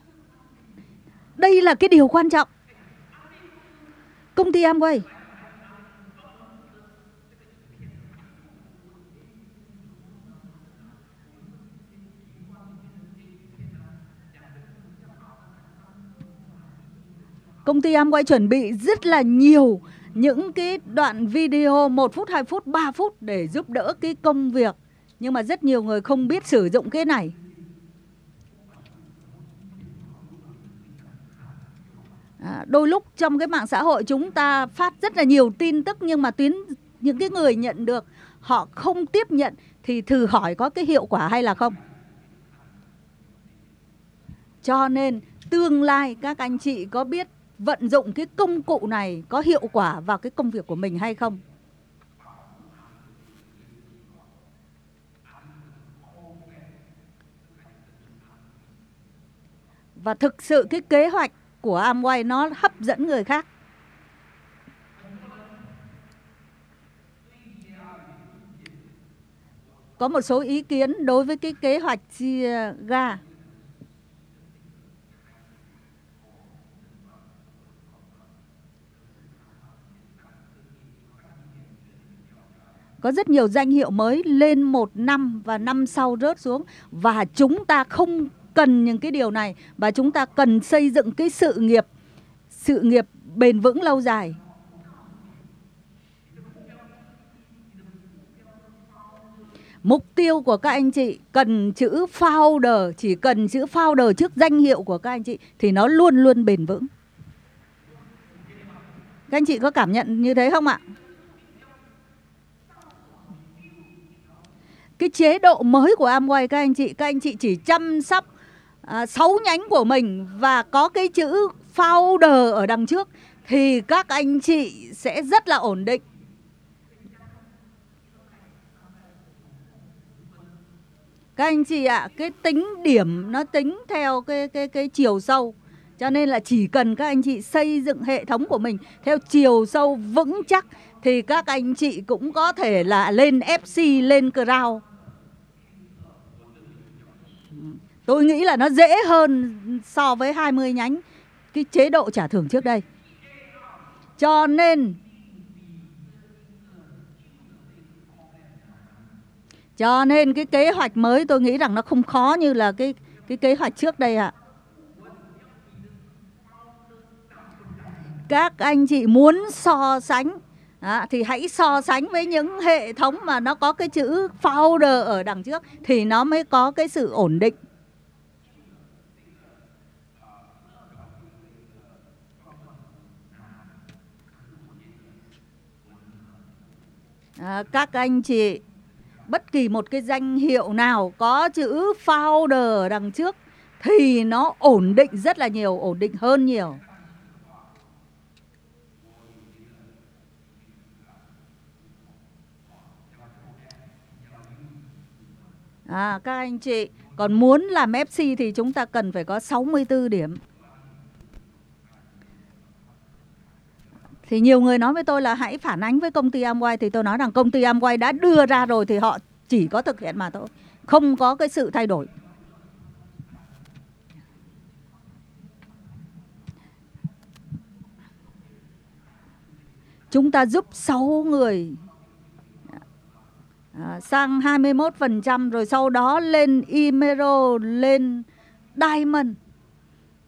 Đây là cái điều quan trọng. Công ty Amway Công ty Amway chuẩn bị rất là nhiều những cái đoạn video một phút, hai phút, ba phút để giúp đỡ cái công việc. Nhưng mà rất nhiều người không biết sử dụng cái này. À, đôi lúc trong cái mạng xã hội chúng ta phát rất là nhiều tin tức, nhưng mà tuyến những cái người nhận được họ không tiếp nhận thì thử hỏi có cái hiệu quả hay là không. Cho nên tương lai các anh chị có biết vận dụng cái công cụ này có hiệu quả vào cái công việc của mình hay không? Và thực sự cái kế hoạch của Amway nó hấp dẫn người khác. Có một số ý kiến đối với cái kế hoạch chia ga. Có rất nhiều danh hiệu mới lên một năm và năm sau rớt xuống. Và chúng ta không cần những cái điều này. Và chúng ta cần xây dựng cái sự nghiệp, sự nghiệp bền vững lâu dài. Mục tiêu của các anh chị cần chữ founder, chỉ cần chữ founder trước danh hiệu của các anh chị thì nó luôn luôn bền vững. Các anh chị có cảm nhận như thế không ạ? Cái chế độ mới của Amway các anh chị, các anh chị chỉ chăm sóc à, sáu nhánh của mình và có cái chữ founder ở đằng trước thì các anh chị sẽ rất là ổn định. Các anh chị ạ, à, cái tính điểm nó tính theo cái, cái, cái chiều sâu. Cho nên là chỉ cần các anh chị xây dựng hệ thống của mình theo chiều sâu vững chắc thì các anh chị cũng có thể là lên ép xê, lên Crown. Tôi nghĩ là nó dễ hơn so với hai mươi nhánh cái chế độ trả thưởng trước đây. Cho nên Cho nên cái kế hoạch mới tôi nghĩ rằng nó không khó như là cái, cái kế hoạch trước đây ạ. À. Các anh chị muốn so sánh à, thì hãy so sánh với những hệ thống mà nó có cái chữ founder ở đằng trước thì nó mới có cái sự ổn định. À, các anh chị... bất kỳ một cái danh hiệu nào có chữ founder đằng trước thì nó ổn định rất là nhiều, ổn định hơn nhiều. À, các anh chị, còn muốn làm ép xê thì chúng ta cần phải có sáu mươi tư điểm. Thì nhiều người nói với tôi là hãy phản ánh với công ty Amway. Thì tôi nói rằng công ty Amway đã đưa ra rồi thì họ chỉ có thực hiện mà thôi. Không có cái sự thay đổi. Chúng ta giúp sáu người sang hai mươi mốt phần trăm rồi sau đó lên Emerald, lên Diamond.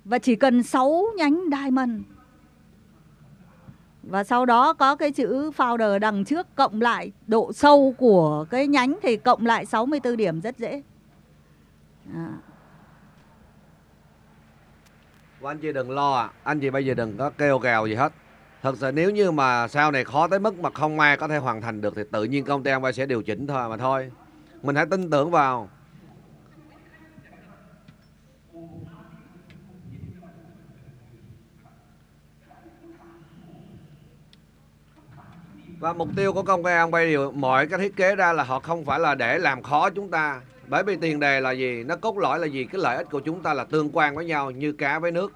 Và chỉ cần sáu nhánh Diamond. Và sau đó có cái chữ founder đằng trước cộng lại độ sâu của cái nhánh thì cộng lại sáu mươi tư điểm rất dễ. À. Anh chị đừng lo ạ, à. Anh chị bây giờ đừng có kêu gào gì hết. Thật sự nếu như mà sau này khó tới mức mà không ai có thể hoàn thành được thì tự nhiên công ty Amway sẽ điều chỉnh thôi mà thôi. Mình hãy tin tưởng vào. Và mục tiêu của công ty Amway đều mọi cái thiết kế ra là họ không phải là để làm khó chúng ta. Bởi vì tiền đề là gì? Nó cốt lõi là gì? Cái lợi ích của chúng ta là tương quan với nhau như cá với nước.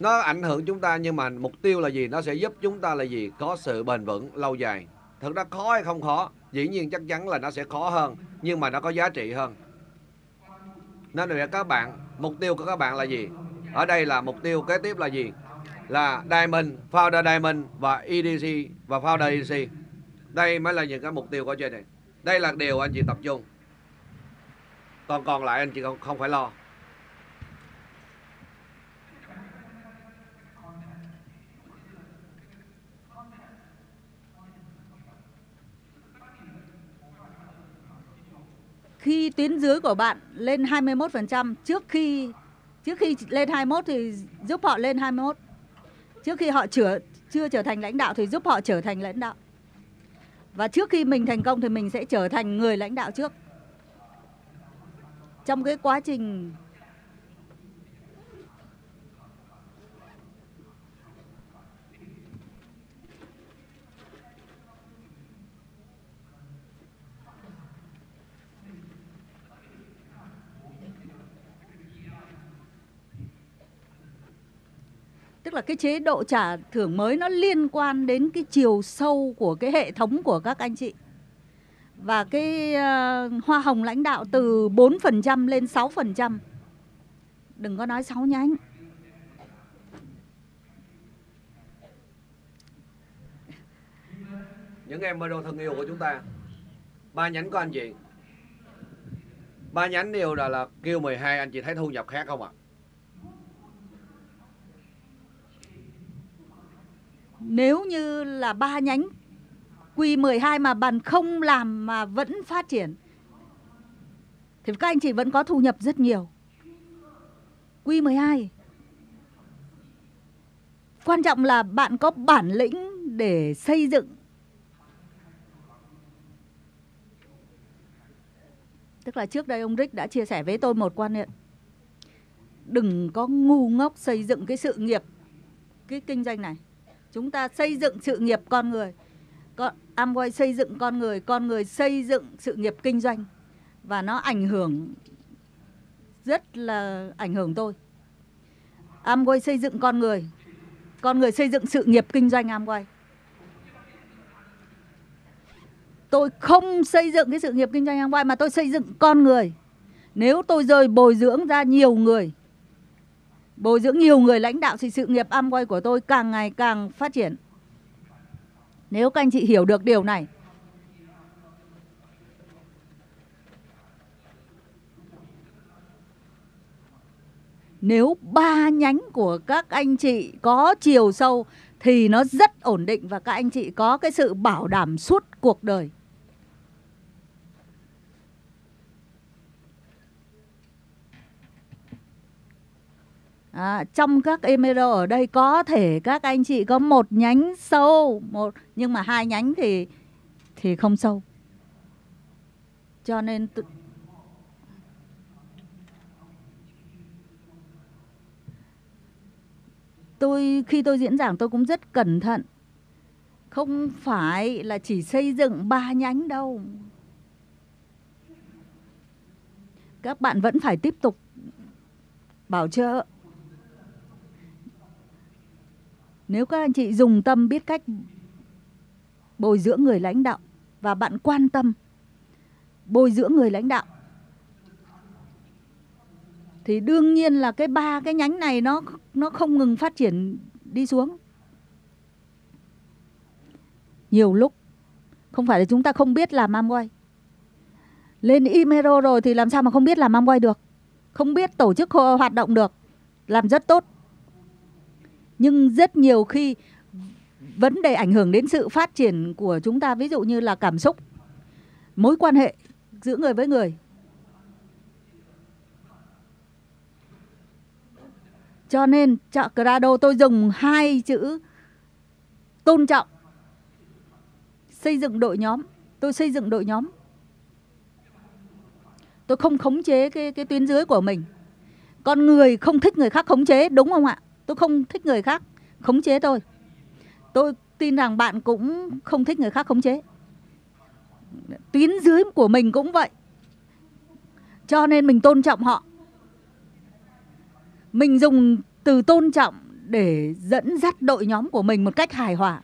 Nó ảnh hưởng chúng ta nhưng mà mục tiêu là gì? Nó sẽ giúp chúng ta là gì? Có sự bền vững lâu dài. Thực ra khó hay không khó? Dĩ nhiên chắc chắn là nó sẽ khó hơn. Nhưng mà nó có giá trị hơn. Nên là các bạn, mục tiêu của các bạn là gì? Ở đây là mục tiêu kế tiếp là gì? Là Diamond, Founder Diamond và e đê xê và Founder e đê xê. Đây mới là những cái mục tiêu của trên này. Đây là điều anh chị tập trung. Còn còn lại anh chị không, không phải lo. Khi tuyến dưới của bạn lên hai mươi mốt phần trăm, trước khi trước khi lên hai mươi mốt thì giúp họ lên hai mươi mốt. Trước khi họ chưa, chưa trở thành lãnh đạo thì giúp họ trở thành lãnh đạo. Và trước khi mình thành công thì mình sẽ trở thành người lãnh đạo trước. Trong cái quá trình... Tức là cái chế độ trả thưởng mới nó liên quan đến cái chiều sâu của cái hệ thống của các anh chị. Và cái uh, hoa hồng lãnh đạo từ bốn phần trăm lên sáu phần trăm. Đừng có nói sáu nhánh. những em đô thân yêu của chúng ta. Ba nhánh của anh chị, ba nhánh điều là, là kêu mười hai, anh chị thấy thu nhập khác không ạ? À? Nếu như là ba nhánh Q mười hai mà bạn không làm mà vẫn phát triển thì các anh chị vẫn có thu nhập rất nhiều. Q mười hai quan trọng là bạn có bản lĩnh để xây dựng, tức là trước đây ông Rick đã chia sẻ với tôi một quan niệm, đừng có ngu ngốc xây dựng cái sự nghiệp, cái kinh doanh này. Chúng ta xây dựng sự nghiệp con người, con Amway xây dựng con người, con người xây dựng sự nghiệp kinh doanh, và nó ảnh hưởng rất là ảnh hưởng tôi. Amway xây dựng con người, con người xây dựng sự nghiệp kinh doanh Amway. Tôi không xây dựng cái sự nghiệp kinh doanh Amway mà tôi xây dựng con người. Nếu tôi rời bồi dưỡng ra nhiều người, bồi dưỡng nhiều người lãnh đạo thì sự nghiệp Amway của tôi càng ngày càng phát triển. Nếu các anh chị hiểu được điều này, nếu ba nhánh của các anh chị có chiều sâu thì nó rất ổn định và các anh chị có cái sự bảo đảm suốt cuộc đời. À, trong các Emerald ở đây có thể các anh chị có một nhánh sâu, một, nhưng mà hai nhánh thì, thì không sâu. Cho nên... T- Tôi, khi tôi diễn giảng tôi cũng rất cẩn thận. Không phải là chỉ xây dựng ba nhánh đâu. Các bạn vẫn phải tiếp tục bảo trợ. Nếu các anh chị dùng tâm biết cách bồi dưỡng người lãnh đạo và bạn quan tâm bồi dưỡng người lãnh đạo thì đương nhiên là cái ba cái nhánh này nó nó không ngừng phát triển đi xuống. Nhiều lúc không phải là chúng ta không biết làm Amway. Lên Imero rồi thì làm sao mà không biết làm Amway được? Không biết tổ chức hoạt động được, làm rất tốt. Nhưng rất nhiều khi vấn đề ảnh hưởng đến sự phát triển của chúng ta, ví dụ như là cảm xúc, mối quan hệ giữa người với người. Cho nên Chakrado tôi dùng hai chữ tôn trọng, xây dựng đội nhóm. Tôi xây dựng đội nhóm. Tôi không khống chế cái, cái tuyến dưới của mình. Con người không thích người khác khống chế, đúng không ạ? Tôi không thích người khác khống chế tôi. Tôi tin rằng bạn cũng không thích người khác khống chế. Tuyến dưới của mình cũng vậy. Cho nên mình tôn trọng họ. Mình dùng từ tôn trọng để dẫn dắt đội nhóm của mình một cách hài hòa.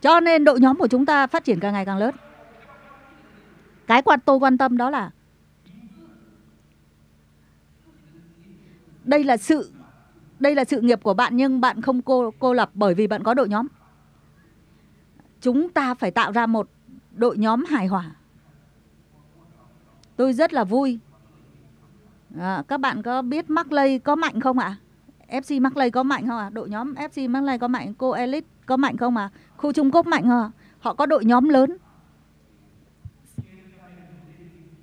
Cho nên đội nhóm của chúng ta phát triển càng ngày càng lớn. Cái tôi quan tâm đó là đây là sự đây là sự nghiệp của bạn, nhưng bạn không cô, cô lập bởi vì bạn có đội nhóm. Chúng ta phải tạo ra một đội nhóm hài hòa. Tôi rất là vui. À, các bạn có biết Mark Lay có mạnh không ạ? À? ép xê Mark Lay có mạnh không ạ? À? Đội nhóm ép xê Mark Lay có mạnh, cô Elite có mạnh không ạ? À? Khu Trung Quốc mạnh không ạ? À? Họ có đội nhóm lớn.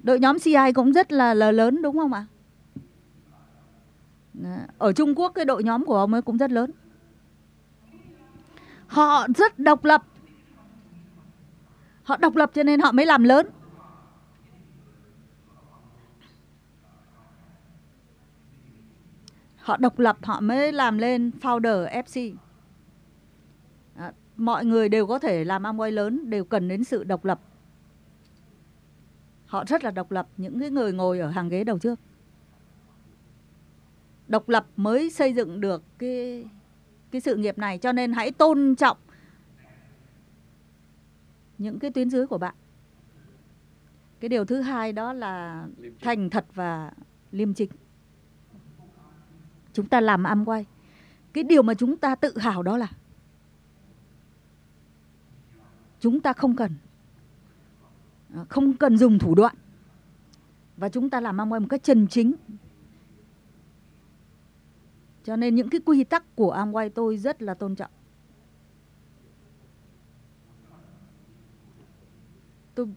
Đội nhóm xê i cũng rất là, là lớn đúng không ạ? À? Ở Trung Quốc cái đội nhóm của ông ấy cũng rất lớn. Họ rất độc lập. Họ độc lập cho nên họ mới làm lớn. Họ độc lập, họ mới làm lên founder ép xê. À, mọi người đều có thể làm Amway lớn, đều cần đến sự độc lập. Họ rất là độc lập, những cái người ngồi ở hàng ghế đầu trước. Độc lập mới xây dựng được cái, cái sự nghiệp này, cho nên hãy tôn trọng những cái tuyến dưới của bạn. Cái điều thứ hai đó là thành thật và liêm chính. Chúng ta làm Amway, cái điều mà chúng ta tự hào đó là Chúng ta không cần Không cần dùng thủ đoạn. Và chúng ta làm Amway một cách chân chính. Cho nên những cái quy tắc của Amway tôi rất là tôn trọng. Tôi...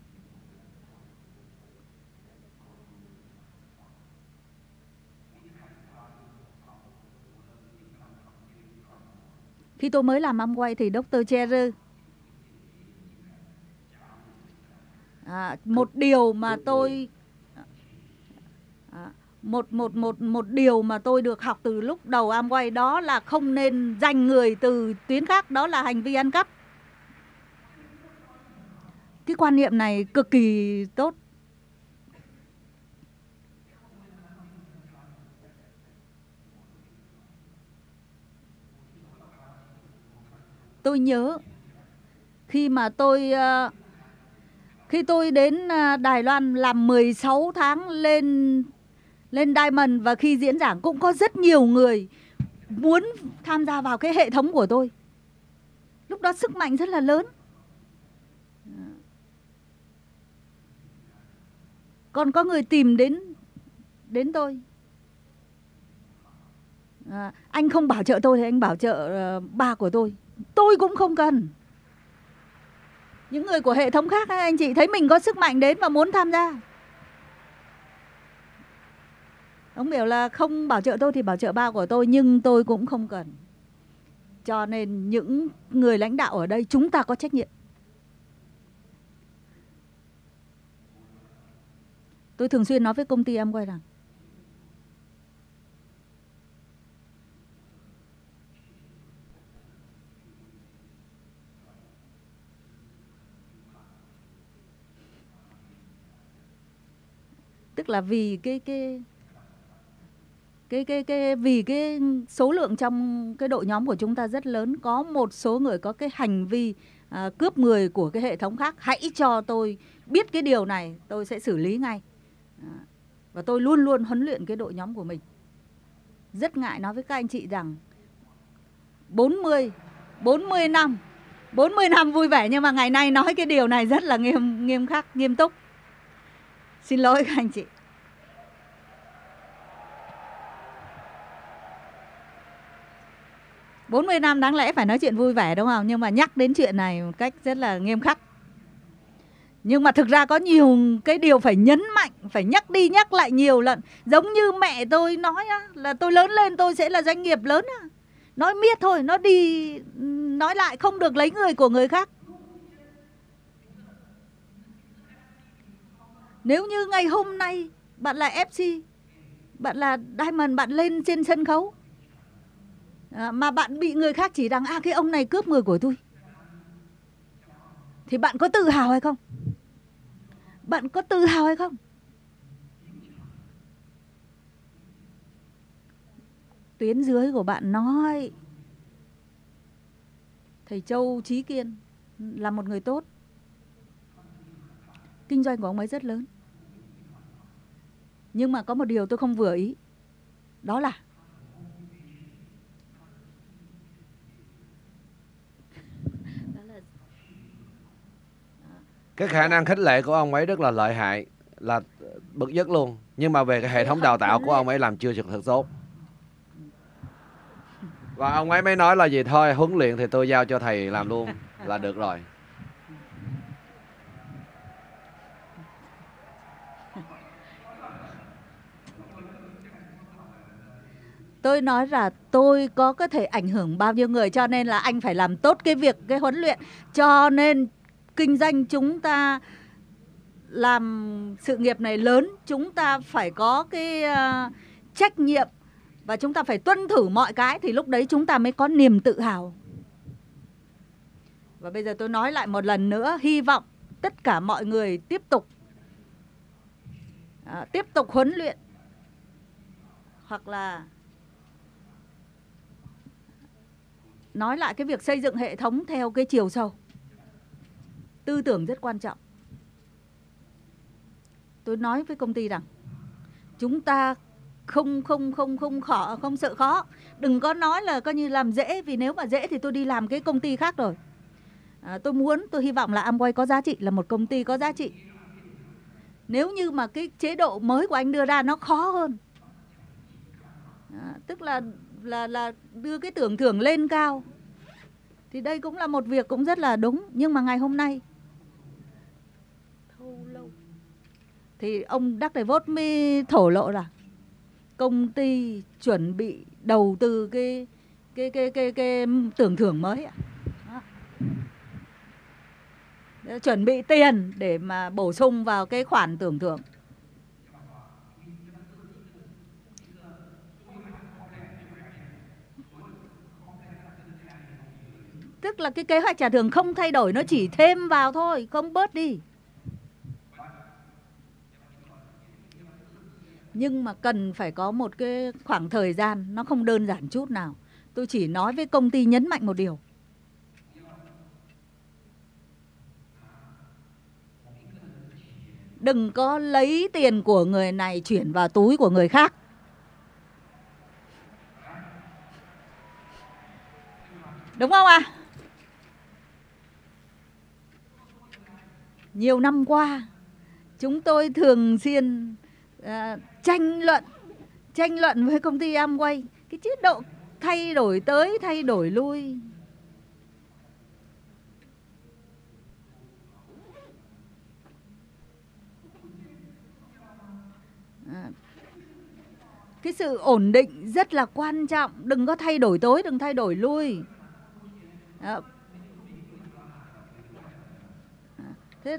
Khi tôi mới làm Amway thì Doctor Jerry à, một điều mà tôi à, một một một một điều mà tôi được học từ lúc đầu Amway đó là không nên giành người từ tuyến khác, đó là hành vi ăn cắp. Cái quan niệm này cực kỳ tốt. Tôi nhớ khi mà tôi khi tôi đến Đài Loan làm mười sáu tháng lên lên Diamond, và khi diễn giảng cũng có rất nhiều người muốn tham gia vào cái hệ thống của tôi. Lúc đó sức mạnh rất là lớn. Còn có người tìm đến đến tôi. À, anh không bảo trợ tôi thì anh bảo trợ uh, ba của tôi. Tôi cũng không cần. Những người của hệ thống khác ấy, anh chị thấy mình có sức mạnh đến và muốn tham gia. Ông biểu là không bảo trợ tôi thì bảo trợ ba của tôi, nhưng tôi cũng không cần. Cho nên những người lãnh đạo ở đây chúng ta có trách nhiệm. Tôi thường xuyên nói với công ty Amway rằng tức là vì cái cái cái cái cái vì cái số lượng trong cái đội nhóm của chúng ta rất lớn, có một số người có cái hành vi à, cướp người của cái hệ thống khác. Hãy cho tôi biết cái điều này, tôi sẽ xử lý ngay. Và tôi luôn luôn huấn luyện cái đội nhóm của mình. Rất ngại nói với các anh chị rằng bốn mươi năm vui vẻ, nhưng mà ngày nay nói cái điều này rất là nghiêm nghiêm khắc, nghiêm túc. Xin lỗi các anh chị. bốn mươi năm đáng lẽ phải nói chuyện vui vẻ đúng không? Nhưng mà nhắc đến chuyện này một cách rất là nghiêm khắc. Nhưng mà thực ra có nhiều cái điều phải nhấn mạnh, phải nhắc đi nhắc lại nhiều lần. Giống như mẹ tôi nói á, là tôi lớn lên tôi sẽ là doanh nghiệp lớn á. Nói miết thôi, nó đi nói lại không được lấy người của người khác. Nếu như ngày hôm nay bạn là ép xê, bạn là Diamond, bạn lên trên sân khấu à, mà bạn bị người khác chỉ rằng à cái ông này cướp người của tôi, thì bạn có tự hào hay không? Bạn có tự hào hay không? Tuyến dưới của bạn nói thầy Châu Chí Kiên là một người tốt. Kinh doanh của ông ấy rất lớn. Nhưng mà có một điều tôi không vừa ý. Đó là cái khả năng khích lệ của ông ấy rất là lợi hại, là bậc nhất luôn. Nhưng mà về cái hệ thống đào tạo của ông ấy làm chưa thực tốt. Và ông ấy mới nói là gì, thôi huấn luyện thì tôi giao cho thầy làm luôn là được rồi. Tôi nói là tôi có có thể ảnh hưởng bao nhiêu người, cho nên là anh phải làm tốt cái việc, cái huấn luyện. Cho nên kinh doanh chúng ta làm sự nghiệp này lớn, chúng ta phải có cái uh, trách nhiệm và chúng ta phải tuân thủ mọi cái, thì lúc đấy chúng ta mới có niềm tự hào. Và bây giờ tôi nói lại một lần nữa, hy vọng tất cả mọi người tiếp tục uh, tiếp tục huấn luyện, hoặc là nói lại cái việc xây dựng hệ thống theo cái chiều sâu. Tư tưởng rất quan trọng. Tôi nói với công ty rằng chúng ta không không không không khó, không sợ khó. Đừng có nói là coi như làm dễ, vì nếu mà dễ thì tôi đi làm cái công ty khác rồi. À, tôi muốn, tôi hy vọng là Amway có giá trị, là một công ty có giá trị. Nếu như mà cái chế độ mới của anh đưa ra nó khó hơn. À, tức là, là, là đưa cái tưởng thưởng lên cao. Thì đây cũng là một việc cũng rất là đúng. Nhưng mà ngày hôm nay thì ông Jack DeVos mới thổ lộ là công ty chuẩn bị đầu tư cái cái cái cái cái tưởng thưởng mới ạ. À. Chuẩn bị tiền để mà bổ sung vào cái khoản tưởng thưởng. Tức là cái kế hoạch trả thưởng không thay đổi, nó chỉ thêm vào thôi, không bớt đi. Nhưng mà cần phải có một cái khoảng thời gian, nó không đơn giản chút nào. Tôi chỉ nói với công ty nhấn mạnh một điều. Đừng có lấy tiền của người này chuyển vào túi của người khác. Đúng không ạ? À? Nhiều năm qua, chúng tôi thường xuyên À, tranh luận tranh luận với công ty Amway, cái chế độ thay đổi tới thay đổi lui. À, cái sự ổn định rất là quan trọng, đừng có thay đổi tới, đừng thay đổi lui. À, thế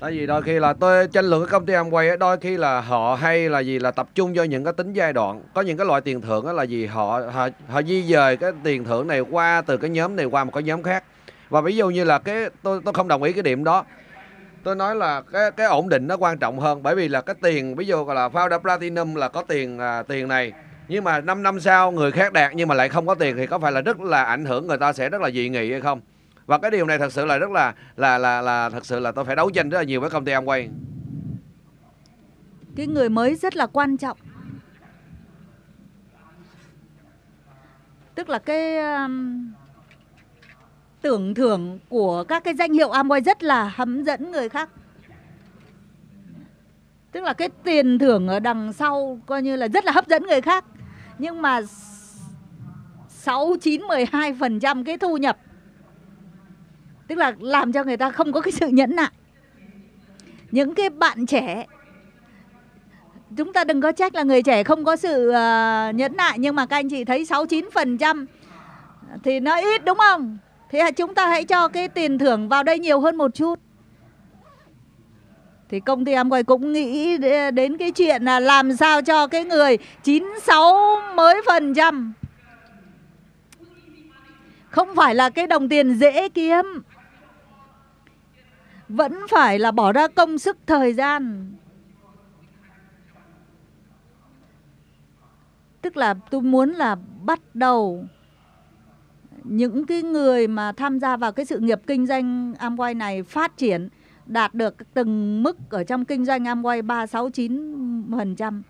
tại vì đôi khi là tôi tranh luận cái công ty Amway, đôi khi là họ hay là gì là tập trung cho những cái tính giai đoạn. Có những cái loại tiền thưởng đó là gì họ, họ họ di dời cái tiền thưởng này qua từ cái nhóm này qua một cái nhóm khác. Và ví dụ như là cái tôi tôi không đồng ý cái điểm đó. Tôi nói là cái cái ổn định nó quan trọng hơn, bởi vì là cái tiền ví dụ là founder platinum là có tiền à, tiền này, nhưng mà năm năm sau người khác đạt nhưng mà lại không có tiền thì có phải là rất là ảnh hưởng, người ta sẽ rất là dị nghị hay không? Và cái điều này thật sự là rất là là là là thật sự là tôi phải đấu tranh rất là nhiều với công ty Amway. Cái người mới rất là quan trọng. Tức là cái um, tưởng thưởng của các cái danh hiệu Amway rất là hấp dẫn người khác. Tức là cái tiền thưởng ở đằng sau coi như là rất là hấp dẫn người khác. Nhưng mà sáu, chín, mười hai phần trăm cái thu nhập, tức là làm cho người ta không có cái sự nhẫn nại. Những cái bạn trẻ, chúng ta đừng có trách là người trẻ không có sự uh, nhẫn nại. Nhưng mà các anh chị thấy sáu, chín phần trăm thì nó ít đúng không? Thế chúng ta hãy cho cái tiền thưởng vào đây nhiều hơn một chút. Thì công ty Amway cũng nghĩ đến cái chuyện là làm sao cho cái người chín, sáu mới phần trăm. Không phải là cái đồng tiền dễ kiếm, vẫn phải là bỏ ra công sức thời gian. Tức là tôi muốn là bắt đầu những cái người mà tham gia vào cái sự nghiệp kinh doanh Amway này phát triển, đạt được từng mức ở trong kinh doanh Amway ba, sáu, chín phần trăm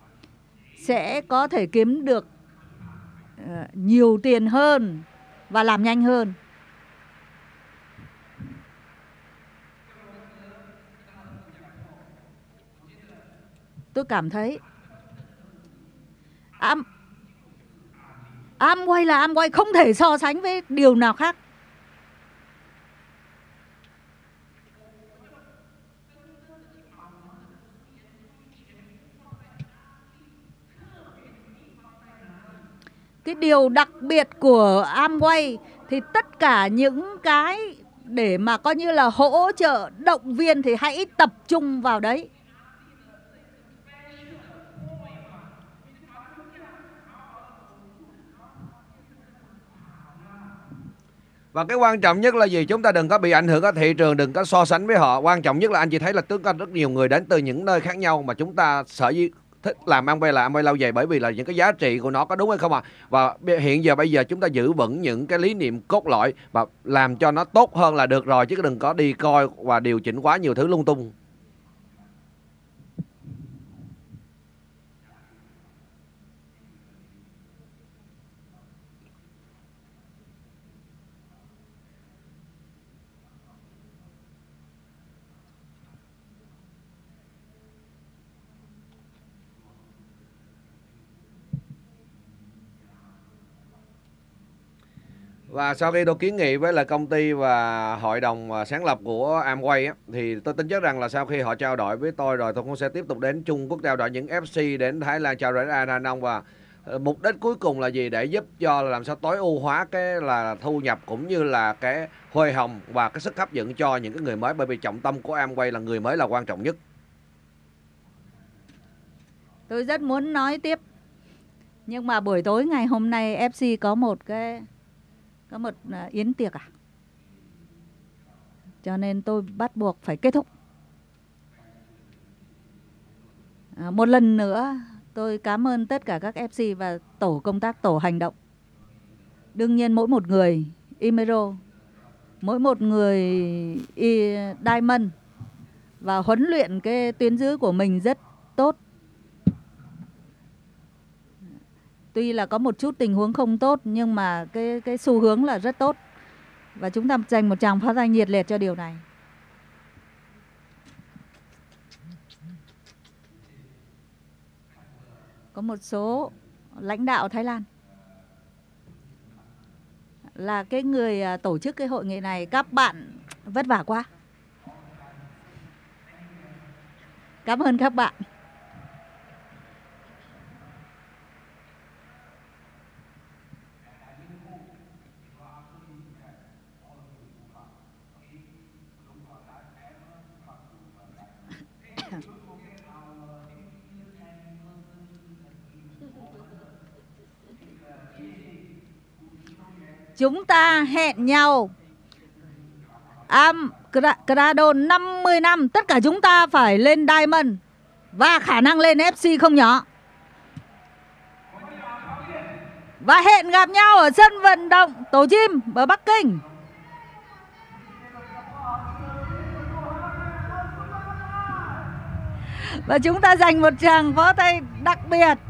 sẽ có thể kiếm được nhiều tiền hơn và làm nhanh hơn. Tôi cảm thấy Am Amway là Amway, không thể so sánh với điều nào khác. Cái điều đặc biệt của Amway thì tất cả những cái để mà coi như là hỗ trợ, động viên thì hãy tập trung vào đấy. Và cái quan trọng nhất là gì? Chúng ta đừng có bị ảnh hưởng ở thị trường, đừng có so sánh với họ. Quan trọng nhất là anh chị thấy là tướng có rất nhiều người đến từ những nơi khác nhau mà chúng ta sở dĩ thích làm Amway là Amway lâu dài, bởi vì là những cái giá trị của nó có đúng hay không ạ? À? Và hiện giờ bây giờ chúng ta giữ vững những cái lý niệm cốt lõi và làm cho nó tốt hơn là được rồi, chứ đừng có đi coi và điều chỉnh quá nhiều thứ lung tung. Và sau khi tôi kiến nghị với là công ty và hội đồng sáng lập của Amway á, thì tôi tin chắc rằng là sau khi họ trao đổi với tôi rồi, tôi cũng sẽ tiếp tục đến Trung Quốc trao đổi những ép xê đến Thái Lan, trao đổi đến Adanong. Và mục đích cuối cùng là gì? Để giúp cho làm sao tối ưu hóa cái là thu nhập cũng như là cái hồi hồng và cái sức hấp dẫn cho những cái người mới, bởi vì trọng tâm của Amway là người mới là quan trọng nhất. Tôi rất muốn nói tiếp, nhưng mà buổi tối ngày hôm nay ép xê có một cái có một yến tiệc à, cho nên tôi bắt buộc phải kết thúc. À, một lần nữa tôi cảm ơn tất cả các ép xê và tổ công tác, tổ hành động. Đương nhiên mỗi một người Imero, mỗi một người Diamond và huấn luyện cái tuyến dưới của mình rất tốt. Tuy là có một chút tình huống không tốt, nhưng mà cái, cái xu hướng là rất tốt. Và chúng ta dành một tràng pháo tay nhiệt liệt cho điều này. Có một số lãnh đạo Thái Lan là cái người tổ chức cái hội nghị này. Các bạn vất vả quá. Cảm ơn các bạn. Chúng ta hẹn nhau Am Crado năm mươi năm. Tất cả chúng ta phải lên Diamond và khả năng lên ép xê không nhỏ. Và hẹn gặp nhau ở sân vận động Tổ Chim ở Bắc Kinh. Và chúng ta dành một tràng pháo tay đặc biệt.